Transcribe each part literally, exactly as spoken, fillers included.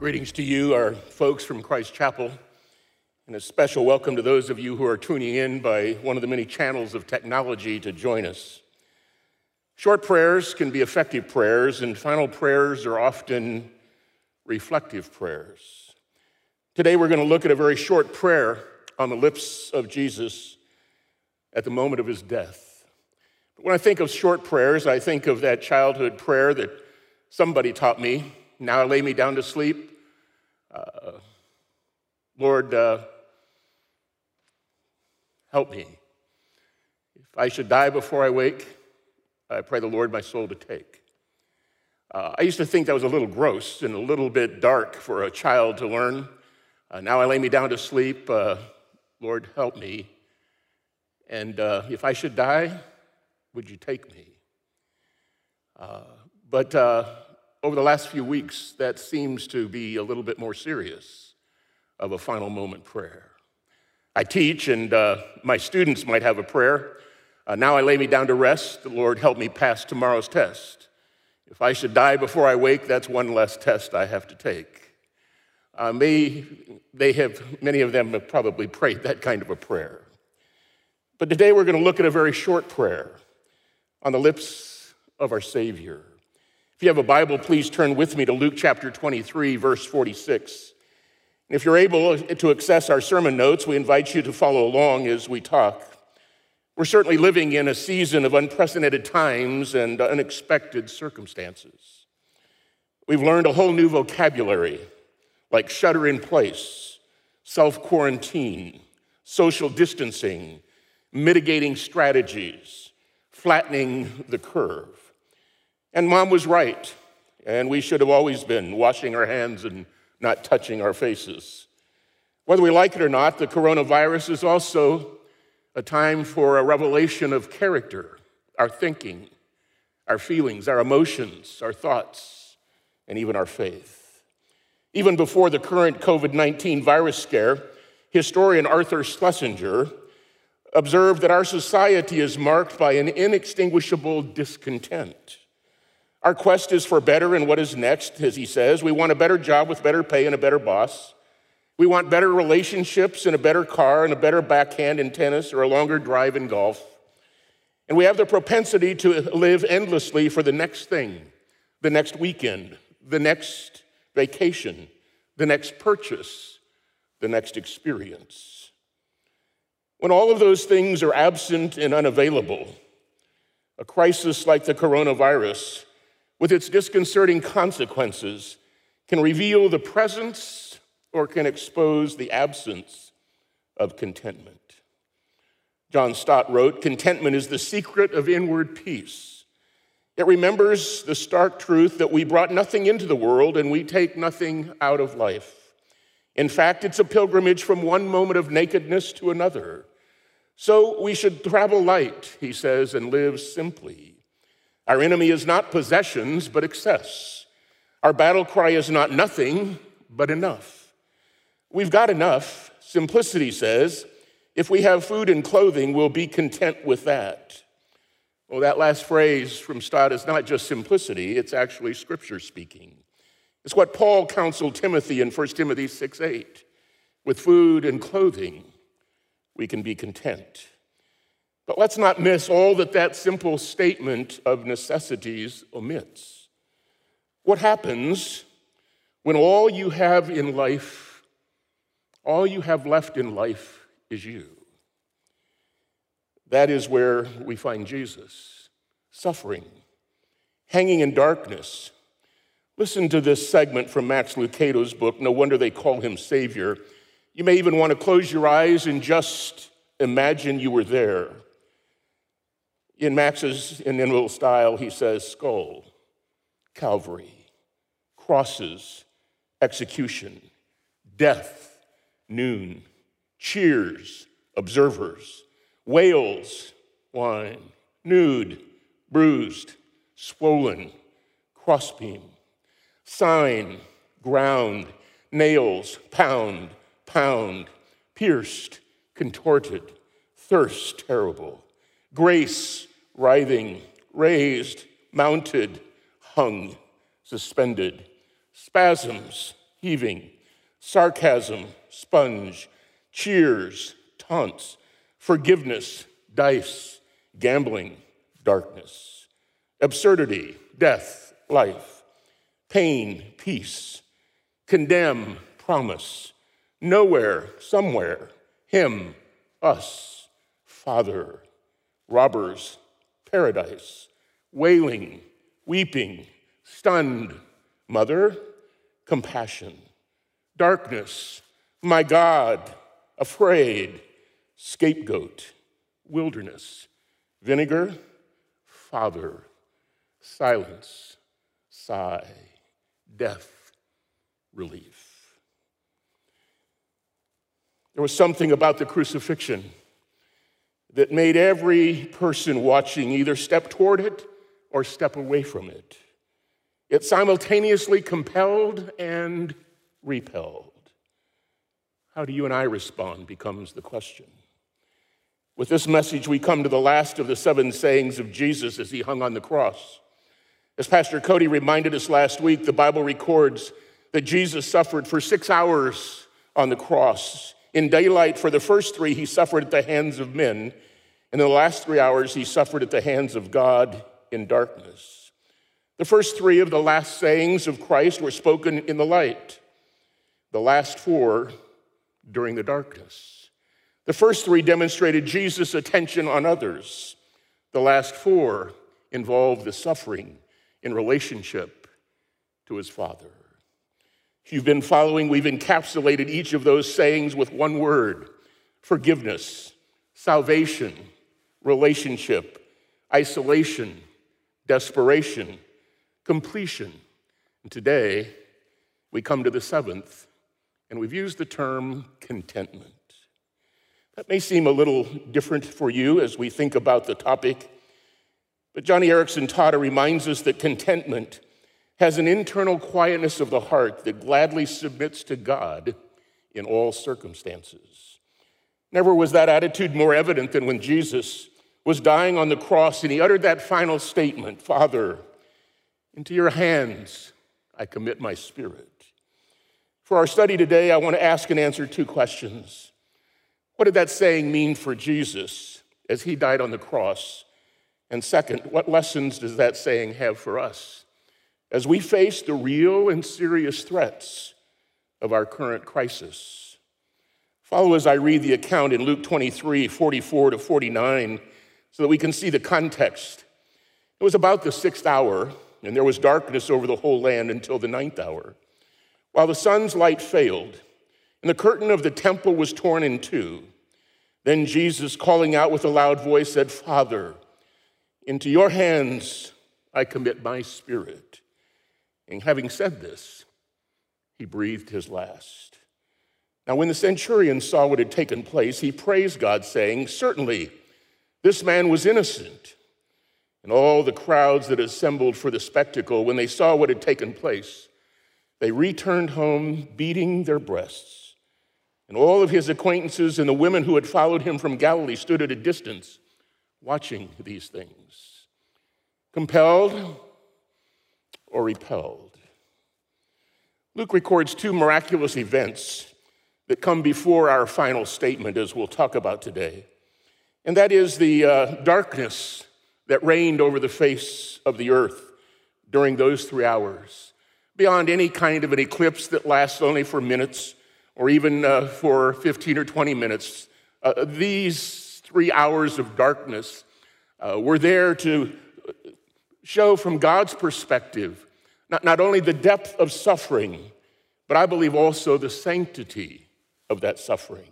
Greetings to you, our folks from Christ Chapel, and a special welcome to those of you who are tuning in by one of the many channels of technology to join us. Short prayers can be effective prayers, and final prayers are often reflective prayers. Today we're going to look at a very short prayer on the lips of Jesus at the moment of his death. But when I think of short prayers, I think of that childhood prayer that somebody taught me. Now I lay me down to sleep. Uh, Lord, uh, help me. If I should die before I wake, I pray the Lord my soul to take. Uh, I used to think that was a little gross and a little bit dark for a child to learn. Uh, now I lay me down to sleep. Uh, Lord, help me. And uh, if I should die, would you take me? Uh, but... Uh, Over the last few weeks, that seems to be a little bit more serious of a final moment prayer. I teach, and uh, my students might have a prayer. Uh, now I lay me down to rest. The Lord, help me pass tomorrow's test. If I should die before I wake, that's one less test I have to take. Uh, may, they have, many of them have probably prayed that kind of a prayer. But today we're going to look at a very short prayer on the lips of our Savior. If you have a Bible, please turn with me to Luke chapter twenty-three, verse forty-six. And if you're able to access our sermon notes, we invite you to follow along as we talk. We're certainly living in a season of unprecedented times and unexpected circumstances. We've learned a whole new vocabulary, like shelter in place, self-quarantine, social distancing, mitigating strategies, flattening the curve. And Mom was right, and we should have always been washing our hands and not touching our faces. Whether we like it or not, the coronavirus is also a time for a revelation of character, our thinking, our feelings, our emotions, our thoughts, and even our faith. Even before the current COVID nineteen virus scare, historian Arthur Schlesinger observed that our society is marked by an inextinguishable discontent. Our quest is for better and what is next, as he says. We want a better job with better pay and a better boss. We want better relationships and a better car and a better backhand in tennis or a longer drive in golf. And we have the propensity to live endlessly for the next thing, the next weekend, the next vacation, the next purchase, the next experience. When all of those things are absent and unavailable, a crisis like the coronavirus, with its disconcerting consequences, can reveal the presence or can expose the absence of contentment. John Stott wrote, "Contentment is the secret of inward peace. It remembers the stark truth that we brought nothing into the world and we take nothing out of life. In fact, it's a pilgrimage from one moment of nakedness to another. So we should travel light," he says, "and live simply. Our enemy is not possessions, but excess. Our battle cry is not nothing, but enough. We've got enough," simplicity says. "If we have food and clothing, we'll be content with that." Well, that last phrase from Stott is not just simplicity, it's actually scripture speaking. It's what Paul counseled Timothy in First Timothy six eight. With food and clothing, we can be content. But let's not miss all that that simple statement of necessities omits. What happens when all you have in life, all you have left in life is you? That is where we find Jesus, suffering, hanging in darkness. Listen to this segment from Max Lucado's book, No Wonder They Call Him Savior. You may even want to close your eyes and just imagine you were there. In Max's inimitable style, he says, skull, Calvary, crosses, execution, death, noon, cheers, observers, wails, wine, nude, bruised, swollen, crossbeam, sign, ground, nails, pound, pound, pierced, contorted, thirst, terrible, grace, writhing, raised, mounted, hung, suspended, spasms, heaving, sarcasm, sponge, cheers, taunts, forgiveness, dice, gambling, darkness, absurdity, death, life, pain, peace, condemn, promise, nowhere, somewhere, him, us, Father, robbers, paradise, wailing, weeping, stunned, mother, compassion, darkness, my God, afraid, scapegoat, wilderness, vinegar, father, silence, sigh, death, relief. There was something about the crucifixion that made every person watching either step toward it or step away from it. It simultaneously compelled and repelled. How do you and I respond becomes the question. With this message, we come to the last of the seven sayings of Jesus as he hung on the cross. As Pastor Cody reminded us last week, the Bible records that Jesus suffered for six hours on the cross. In daylight, for the first three, he suffered at the hands of men. And in the last three hours, he suffered at the hands of God in darkness. The first three of the last sayings of Christ were spoken in the light. The last four during the darkness. The first three demonstrated Jesus' attention on others. The last four involved the suffering in relationship to his Father. If you've been following, we've encapsulated each of those sayings with one word: forgiveness, salvation, relationship, isolation, desperation, completion. And today, we come to the seventh, and we've used the term contentment. That may seem a little different for you as we think about the topic, but Johnny Erickson Tata reminds us that contentment has an internal quietness of the heart that gladly submits to God in all circumstances. Never was that attitude more evident than when Jesus was dying on the cross and he uttered that final statement, "Father, into your hands I commit my spirit." For our study today, I want to ask and answer two questions. What did that saying mean for Jesus as he died on the cross? And second, what lessons does that saying have for us as we face the real and serious threats of our current crisis? Follow as I read the account in Luke twenty-three, forty-four to forty-nine, so that we can see the context. It was about the sixth hour, and there was darkness over the whole land until the ninth hour, while the sun's light failed, and the curtain of the temple was torn in two. Then Jesus, calling out with a loud voice, said, "Father, into your hands I commit my spirit." And having said this, he breathed his last. Now, when the centurion saw what had taken place, he praised God, saying, "Certainly, this man was innocent." And all the crowds that assembled for the spectacle, when they saw what had taken place, they returned home beating their breasts. And all of his acquaintances and the women who had followed him from Galilee stood at a distance watching these things. Compelled or repelled? Luke records two miraculous events that come before our final statement, as we'll talk about today. And that is the uh, darkness that reigned over the face of the earth during those three hours, beyond any kind of an eclipse that lasts only for minutes or even uh, for fifteen or twenty minutes. Uh, these three hours of darkness uh, were there to show from God's perspective, not, not only the depth of suffering, but I believe also the sanctity of that suffering,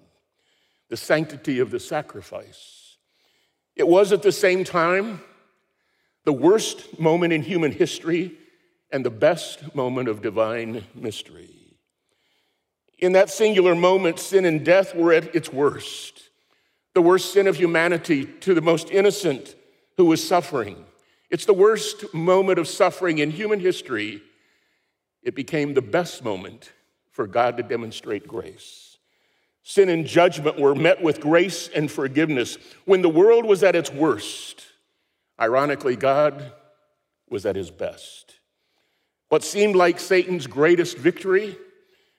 the sanctity of the sacrifice. It was at the same time the worst moment in human history and the best moment of divine mystery. In that singular moment, sin and death were at its worst, the worst sin of humanity to the most innocent who was suffering. It's the worst moment of suffering in human history. It became the best moment for God to demonstrate grace. Sin and judgment were met with grace and forgiveness. When the world was at its worst, ironically, God was at his best. What seemed like Satan's greatest victory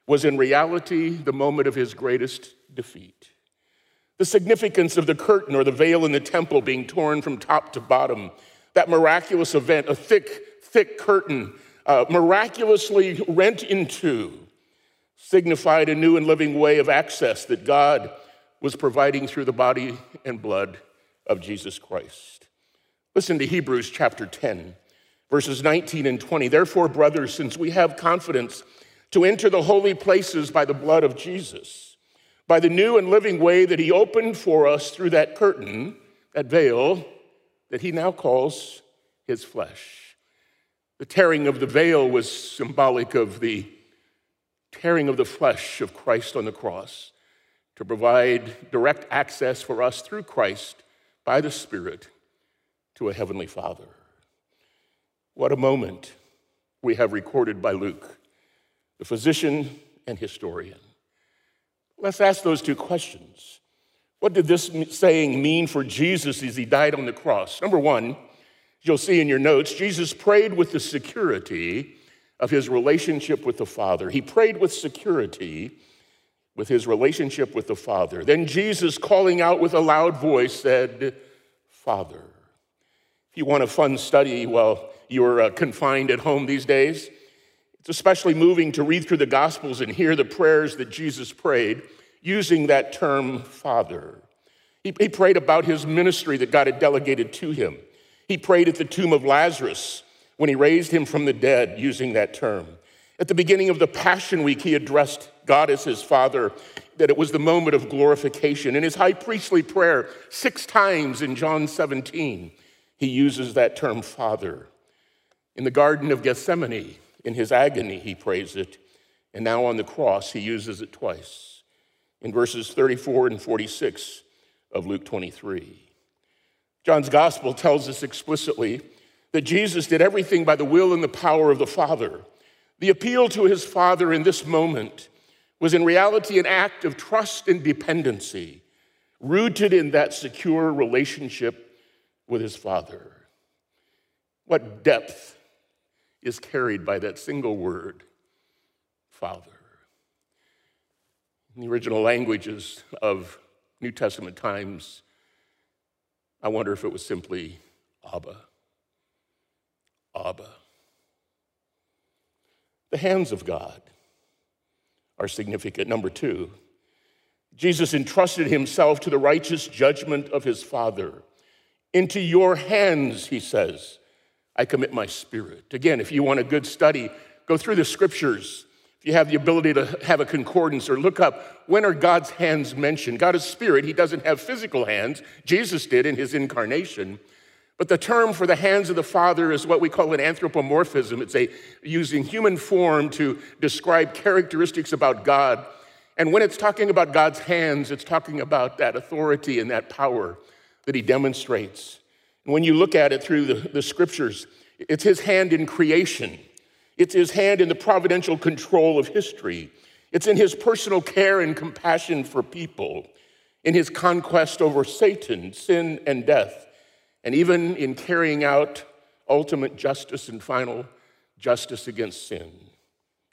was in reality the moment of his greatest defeat. The significance of the curtain or the veil in the temple being torn from top to bottom, that miraculous event, a thick, thick curtain uh, miraculously rent in two, signified a new and living way of access that God was providing through the body and blood of Jesus Christ. Listen to Hebrews chapter ten, verses nineteen and twenty. Therefore, brothers, since we have confidence to enter the holy places by the blood of Jesus, by the new and living way that he opened for us through that curtain, that veil, that he now calls his flesh. The tearing of the veil was symbolic of the tearing of the flesh of Christ on the cross to provide direct access for us through Christ by the Spirit to a heavenly Father. What a moment we have recorded by Luke, the physician and historian. Let's ask those two questions. What did this saying mean for Jesus as he died on the cross? Number one, you'll see in your notes, Jesus prayed with the security of his relationship with the Father. He prayed with security with his relationship with the Father. Then Jesus, calling out with a loud voice, said, Father. If you want a fun study while you're uh, confined at home these days, it's especially moving to read through the Gospels and hear the prayers that Jesus prayed using that term, Father. He, he prayed about his ministry that God had delegated to him. He prayed at the tomb of Lazarus when he raised him from the dead using that term. At the beginning of the Passion Week, he addressed God as his Father, that it was the moment of glorification. In his high priestly prayer, six times in John seventeen, he uses that term, Father. In the Garden of Gethsemane, in his agony, he prays it, and now on the cross, he uses it twice, in verses thirty-four and forty-six of Luke twenty-three. John's gospel tells us explicitly that Jesus did everything by the will and the power of the Father. The appeal to his Father in this moment was in reality an act of trust and dependency, rooted in that secure relationship with his Father. What depth is carried by that single word, Father. In the original languages of New Testament times, I wonder if it was simply Abba, Abba. The hands of God are significant. Number two, Jesus entrusted himself to the righteous judgment of his Father. Into your hands, he says, I commit my spirit. Again, if you want a good study, go through the scriptures. If you have the ability to have a concordance or look up, when are God's hands mentioned? God is spirit. He doesn't have physical hands. Jesus did in his incarnation. But the term for the hands of the Father is what we call an anthropomorphism. It's a using human form to describe characteristics about God. And when it's talking about God's hands, it's talking about that authority and that power that he demonstrates. When you look at it through the, the scriptures, it's his hand in creation. It's his hand in the providential control of history. It's in his personal care and compassion for people, in his conquest over Satan, sin, and death, and even in carrying out ultimate justice and final justice against sin.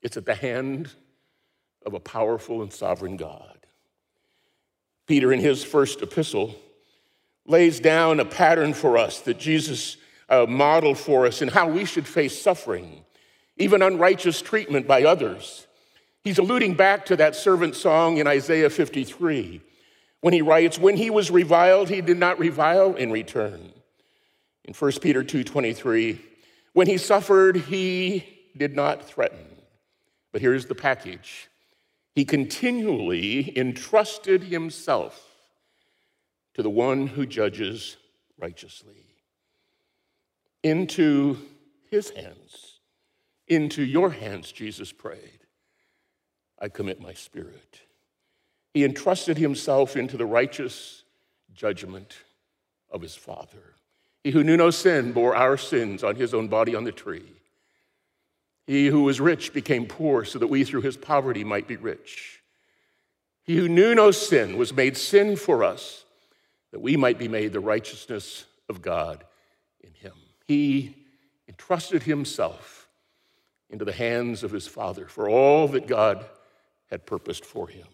It's at the hand of a powerful and sovereign God. Peter, in his first epistle, lays down a pattern for us that Jesus uh, modeled for us in how we should face suffering, even unrighteous treatment by others. He's alluding back to that servant song in Isaiah fifty-three, when he writes, when he was reviled, he did not revile in return. In First Peter two twenty-three, when he suffered, he did not threaten. But here's the package. He continually entrusted himself to the one who judges righteously. Into his hands, into your hands, Jesus prayed, I commit my spirit. He entrusted himself into the righteous judgment of his Father. He who knew no sin bore our sins on his own body on the tree. He who was rich became poor so that we through his poverty might be rich. He who knew no sin was made sin for us, that we might be made the righteousness of God in him. He entrusted himself into the hands of his Father for all that God had purposed for him.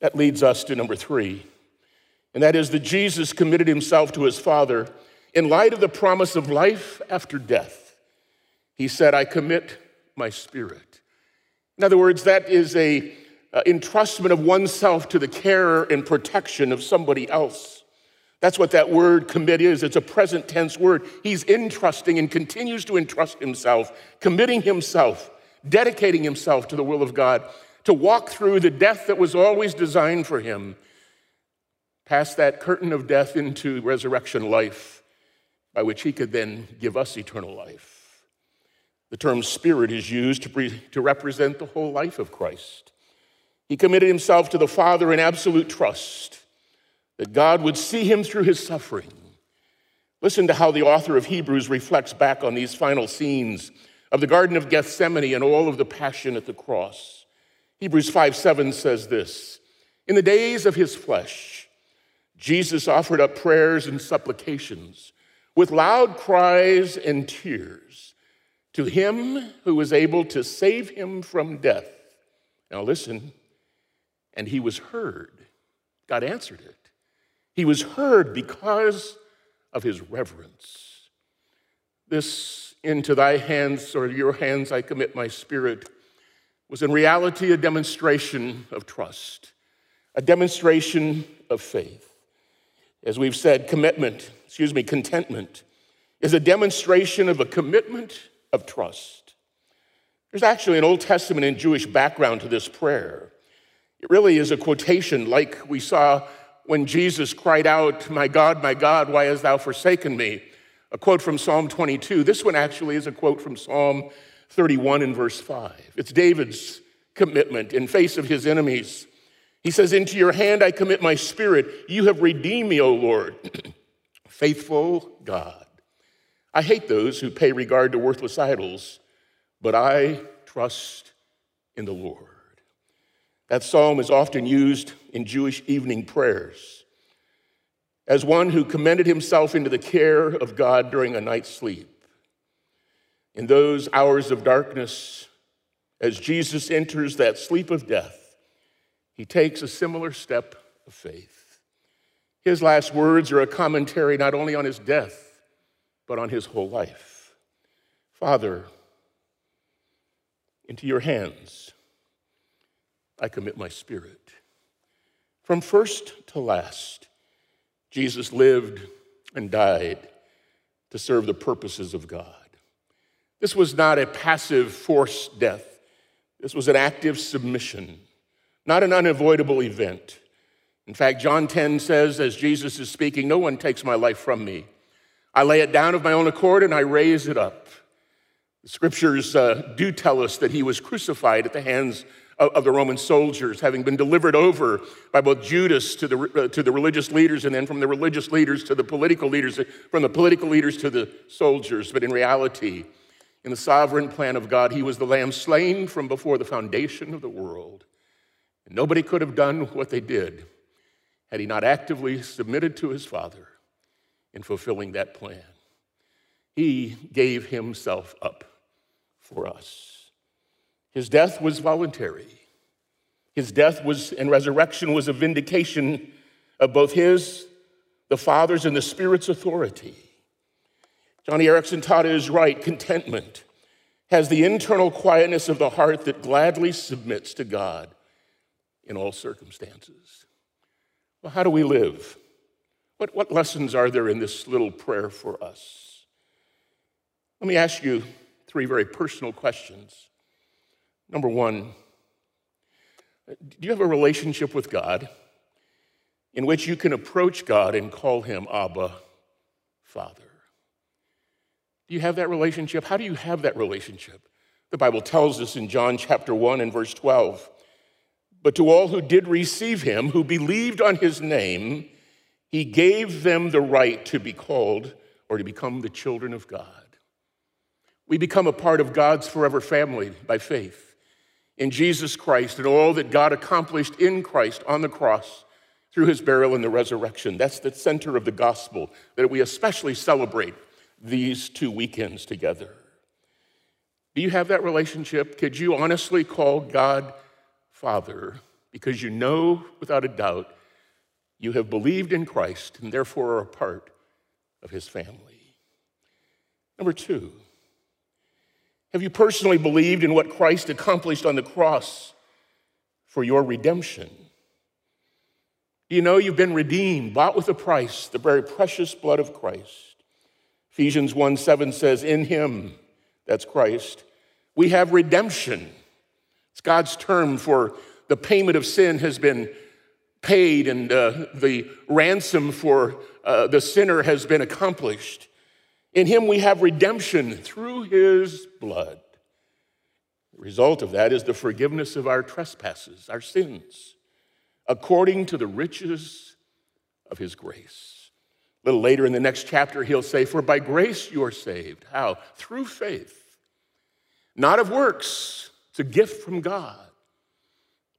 That leads us to number three, and that is that Jesus committed himself to his Father in light of the promise of life after death. He said, I commit my spirit. In other words, that is a uh, entrustment of oneself to the care and protection of somebody else. That's what that word commit is. It's a present tense word. He's entrusting and continues to entrust himself, committing himself, dedicating himself to the will of God, to walk through the death that was always designed for him, past that curtain of death into resurrection life, by which he could then give us eternal life. The term spirit is used to, pre- to represent the whole life of Christ. He committed himself to the Father in absolute trust that God would see him through his suffering. Listen to how the author of Hebrews reflects back on these final scenes of the Garden of Gethsemane and all of the passion at the cross. Hebrews five seven says this, in the days of his flesh, Jesus offered up prayers and supplications with loud cries and tears to him who was able to save him from death. Now listen, and he was heard. God answered it. He was heard because of his reverence. This into thy hands or your hands I commit my spirit was in reality a demonstration of trust, a demonstration of faith. As we've said, commitment, excuse me, contentment is a demonstration of a commitment of trust. There's actually an Old Testament and Jewish background to this prayer. It really is a quotation like we saw when Jesus cried out, my God, my God, why hast thou forsaken me? A quote from Psalm twenty-two. This one actually is a quote from Psalm thirty-one and verse five. It's David's commitment in face of his enemies. He says, into your hand I commit my spirit. You have redeemed me, O Lord. Faithful God. I hate those who pay regard to worthless idols, but I trust in the Lord. That psalm is often used in Jewish evening prayers as one who commended himself into the care of God during a night's sleep. In those hours of darkness, as Jesus enters that sleep of death, he takes a similar step of faith. His last words are a commentary not only on his death, but on his whole life. Father, into your hands I commit my spirit. From first to last, Jesus lived and died to serve the purposes of God. This was not a passive forced death. This was an active submission, not an unavoidable event. In fact, John ten says, as Jesus is speaking, no one takes my life from me. I lay it down of my own accord and I raise it up. The scriptures uh, do tell us that he was crucified at the hands of of the Roman soldiers, having been delivered over by both Judas to the, uh, to the religious leaders, and then from the religious leaders to the political leaders, from the political leaders to the soldiers. But in reality, in the sovereign plan of God, he was the lamb slain from before the foundation of the world. And nobody could have done what they did had he not actively submitted to his Father in fulfilling that plan. He gave himself up for us. His death was voluntary. His death was, and resurrection was a vindication of both his, the Father's, and the Spirit's authority. Johnny Erickson Tata is right. Contentment has the internal quietness of the heart that gladly submits to God in all circumstances. Well, how do we live? What, what lessons are there in this little prayer for us? Let me ask you three very personal questions. Number one, do you have a relationship with God in which you can approach God and call him Abba, Father? Do you have that relationship? How do you have that relationship? The Bible tells us in John chapter one and verse twelve, but to all who did receive him, who believed on his name, he gave them the right to be called or to become the children of God. We become a part of God's forever family by faith in Jesus Christ and all that God accomplished in Christ on the cross through his burial and the resurrection. That's the center of the gospel that we especially celebrate these two weekends together. Do you have that relationship? Could you honestly call God Father, because you know without a doubt you have believed in Christ and therefore are a part of his family. Number two, have you personally believed in what Christ accomplished on the cross for your redemption? Do you know you've been redeemed, bought with a price, the very precious blood of Christ? Ephesians one seven says, in him, that's Christ, we have redemption. It's God's term for the payment of sin has been paid, and uh, the ransom for uh, the sinner has been accomplished. In him we have redemption through his blood. The result of that is the forgiveness of our trespasses, our sins, according to the riches of his grace. A little later in the next chapter, he'll say, for by grace you are saved. How? Through faith. Not of works. It's a gift from God.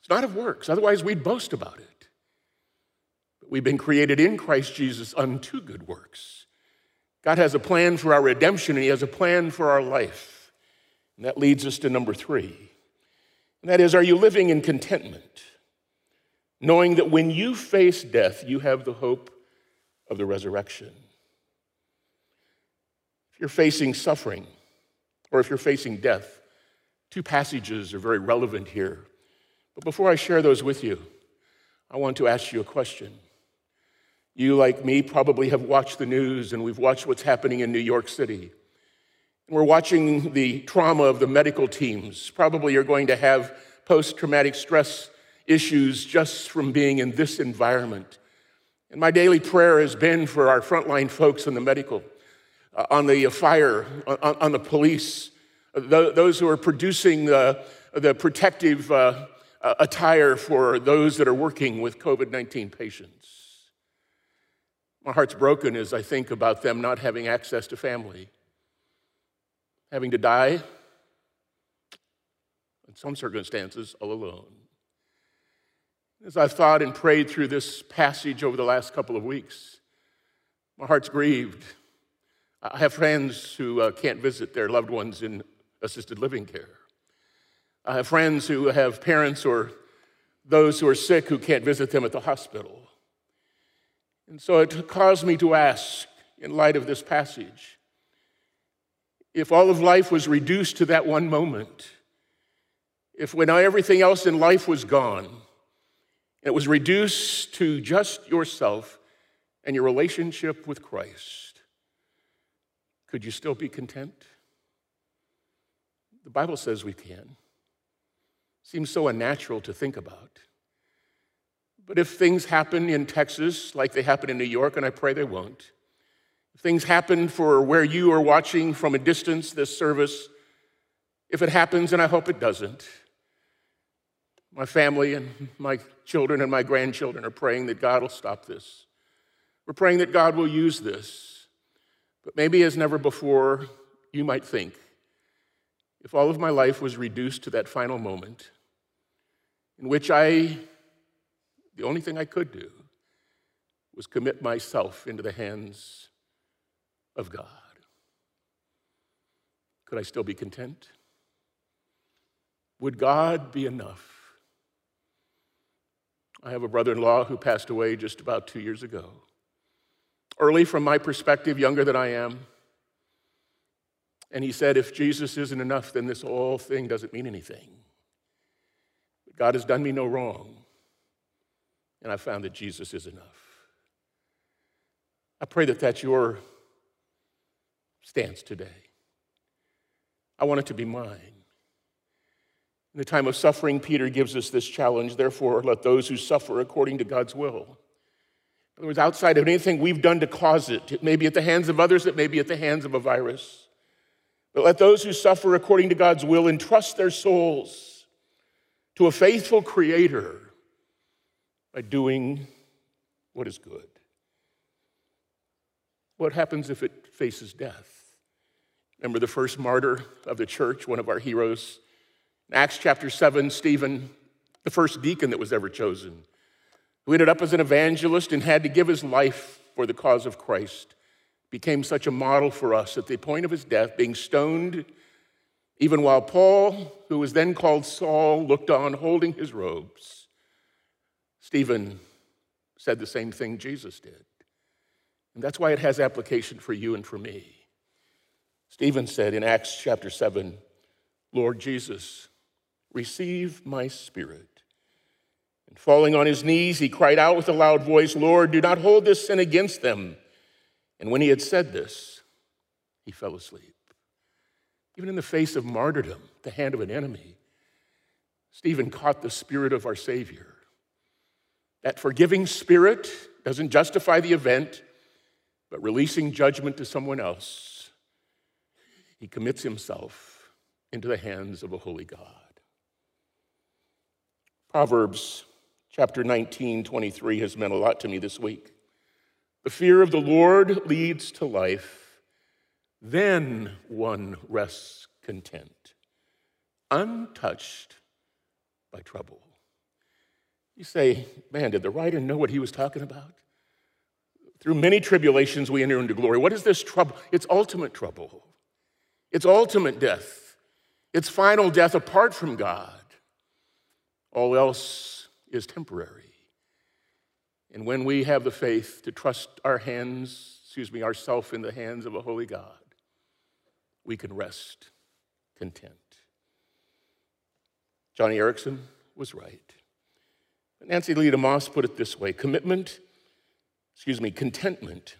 It's not of works. Otherwise, we'd boast about it. But we've been created in Christ Jesus unto good works. God has a plan for our redemption, and he has a plan for our life. And that leads us to number three. And that is, are you living in contentment? Knowing that when you face death, you have the hope of the resurrection. If you're facing suffering, or if you're facing death, two passages are very relevant here. But before I share those with you, I want to ask you a question. You, like me, probably have watched the news, and we've watched what's happening in New York City. And we're watching the trauma of the medical teams. Probably you're going to have post-traumatic stress issues just from being in this environment. And my daily prayer has been for our frontline folks in the medical, uh, on the fire, on, on the police, th those who are producing the, the protective uh, attire for those that are working with COVID nineteen patients. My heart's broken as I think about them not having access to family, having to die, in some circumstances, all alone. As I've thought and prayed through this passage over the last couple of weeks, my heart's grieved. I have friends who uh, can't visit their loved ones in assisted living care. I have friends who have parents or those who are sick who can't visit them at the hospital. And so it caused me to ask, in light of this passage, if all of life was reduced to that one moment, if when everything else in life was gone, it was reduced to just yourself and your relationship with Christ, could you still be content? The Bible says we can. Seems so unnatural to think about. But if things happen in Texas like they happen in New York, and I pray they won't, if things happen for where you are watching from a distance this service, if it happens, and I hope it doesn't, my family and my children and my grandchildren are praying that God will stop this. We're praying that God will use this. But maybe as never before, you might think, if all of my life was reduced to that final moment in which I... the only thing I could do was commit myself into the hands of God, could I still be content? Would God be enough? I have a brother-in-law who passed away just about two years ago. Early from my perspective, younger than I am. And he said, if Jesus isn't enough, then this whole thing doesn't mean anything. But God has done me no wrong. And I found that Jesus is enough. I pray that that's your stance today. I want it to be mine. In the time of suffering, Peter gives us this challenge, therefore, let those who suffer according to God's will. In other words, outside of anything we've done to cause it, it may be at the hands of others, it may be at the hands of a virus, but let those who suffer according to God's will entrust their souls to a faithful Creator, by doing what is good. What happens if it faces death? Remember the first martyr of the church, one of our heroes? In Acts chapter seven, Stephen, the first deacon that was ever chosen, who ended up as an evangelist and had to give his life for the cause of Christ, became such a model for us at the point of his death, being stoned Even while Paul, who was then called Saul, looked on holding his robes, Stephen said the same thing Jesus did. And that's why it has application for you and for me. Stephen said in Acts chapter seven, "Lord Jesus, receive my spirit." And falling on his knees, he cried out with a loud voice, "Lord, do not hold this sin against them." And when he had said this, he fell asleep. Even in the face of martyrdom, the hand of an enemy, Stephen caught the spirit of our Savior. That forgiving spirit doesn't justify the event, but releasing judgment to someone else, he commits himself into the hands of a holy God. Proverbs chapter nineteen twenty-three has meant a lot to me this week. The fear of the Lord leads to life. Then one rests content, untouched by trouble. You say, man, did the writer know what he was talking about? Through many tribulations we enter into glory. What is this trouble? It's ultimate trouble. It's ultimate death. It's final death apart from God. All else is temporary. And when we have the faith to trust our hands, excuse me, ourself in the hands of a holy God, we can rest content. Johnny Erickson was right. Nancy Lee DeMoss put it this way, commitment, excuse me, contentment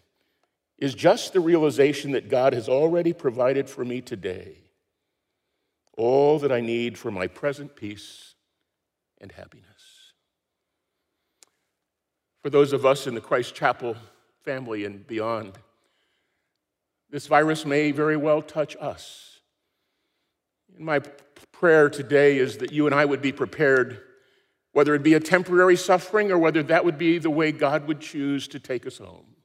is just the realization that God has already provided for me today all that I need for my present peace and happiness. For those of us in the Christ Chapel family and beyond, this virus may very well touch us. And my prayer today is that you and I would be prepared, whether it be a temporary suffering or whether that would be the way God would choose to take us home.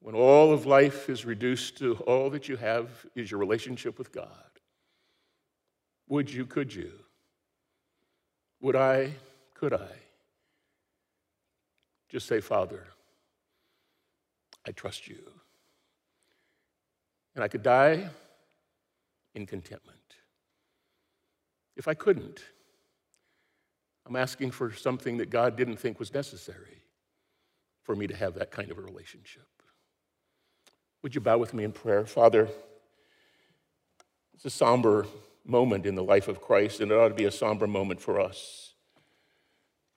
When all of life is reduced to all that you have is your relationship with God, would you, could you? Would I, could I? Just say, Father, I trust you. And I could die in contentment. If I couldn't, I'm asking for something that God didn't think was necessary for me to have that kind of a relationship. Would you bow with me in prayer? Father, it's a somber moment in the life of Christ, and it ought to be a somber moment for us.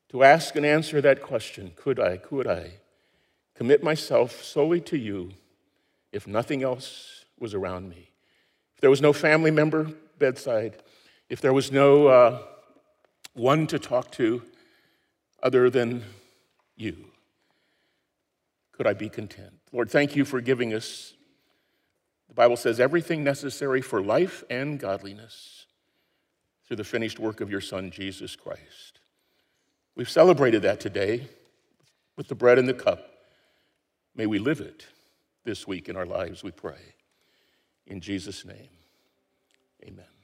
To ask and answer that question, could I, could I commit myself solely to you if nothing else was around me? If there was no family member bedside, if there was no uh, one to talk to other than you, could I be content? Lord, thank you for giving us, the Bible says, everything necessary for life and godliness through the finished work of your Son, Jesus Christ. We've celebrated that today with the bread and the cup. May we live it this week in our lives, we pray. In Jesus' name, amen.